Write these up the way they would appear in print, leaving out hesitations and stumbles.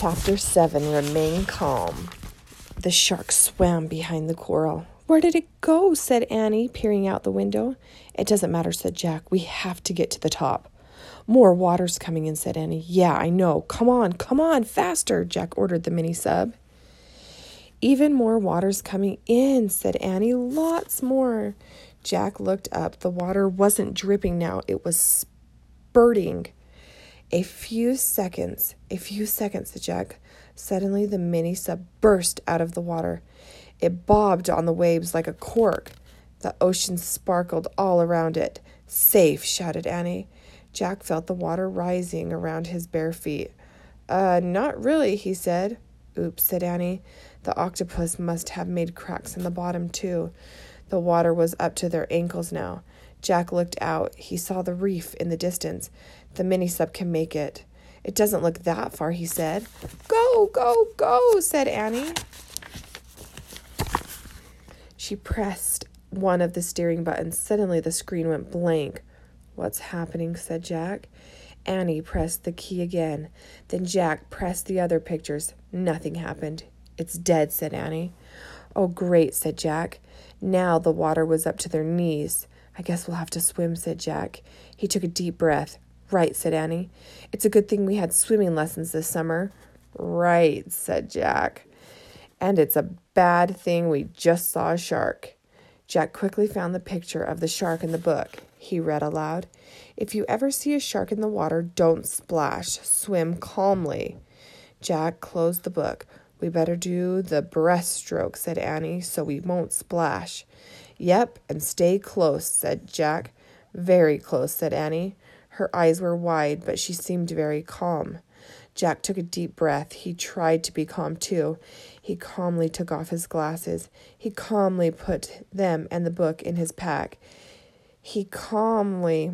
Chapter 7, Remain Calm. The shark swam behind the coral. "Where did it go?" said Annie, peering out the window. "It doesn't matter," said Jack. "We have to get to the top." "More water's coming in," said Annie. "Yeah, I know. Come on, faster," Jack ordered the mini-sub. "Even more water's coming in," said Annie. "Lots more." Jack looked up. The water wasn't dripping now. It was spurting. A few seconds, said Jack. Suddenly, the mini-sub burst out of the water. It bobbed on the waves like a cork. The ocean sparkled all around it. "Safe," shouted Annie. Jack felt the water rising around his bare feet. Not really," he said. "Oops," said Annie. The octopus must have made cracks in the bottom, too. The water was up to their ankles now. Jack looked out. He saw the reef in the distance. The mini-sub can make it. "It doesn't look that far," he said. Go, said Annie. She pressed one of the steering buttons. Suddenly the screen went blank. "What's happening?" said Jack. Annie pressed the key again. Then Jack pressed the other pictures. Nothing happened. "It's dead," said Annie. "Oh, great," said Jack. Now the water was up to their knees. "I guess we'll have to swim," said Jack. He took a deep breath. "Right," said Annie. "It's a good thing we had swimming lessons this summer." "Right," said Jack. "And it's a bad thing we just saw a shark." Jack quickly found the picture of the shark in the book. He read aloud, "If you ever see a shark in the water, don't splash. Swim calmly." Jack closed the book. "We better do the breaststroke," said Annie, "so we won't splash." "Yep, and stay close," said Jack. "Very close," said Annie. Her eyes were wide, but she seemed very calm. Jack took a deep breath. He tried to be calm, too. He calmly took off his glasses. He calmly put them and the book in his pack. He calmly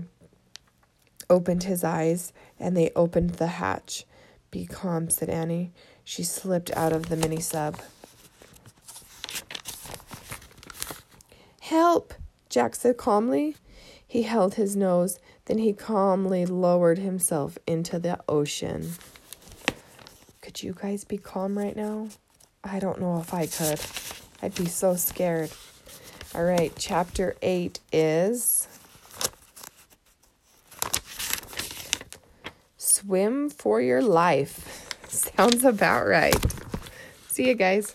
opened his eyes, and they opened the hatch. "Be calm," said Annie. She slipped out of the mini-sub. "Help," Jack said calmly. He held his nose, then he calmly lowered himself into the ocean. Could you guys be calm right now? I don't know if I could. I'd be so scared. All right, chapter 8 is Swim for Your Life. Sounds about right. See you guys.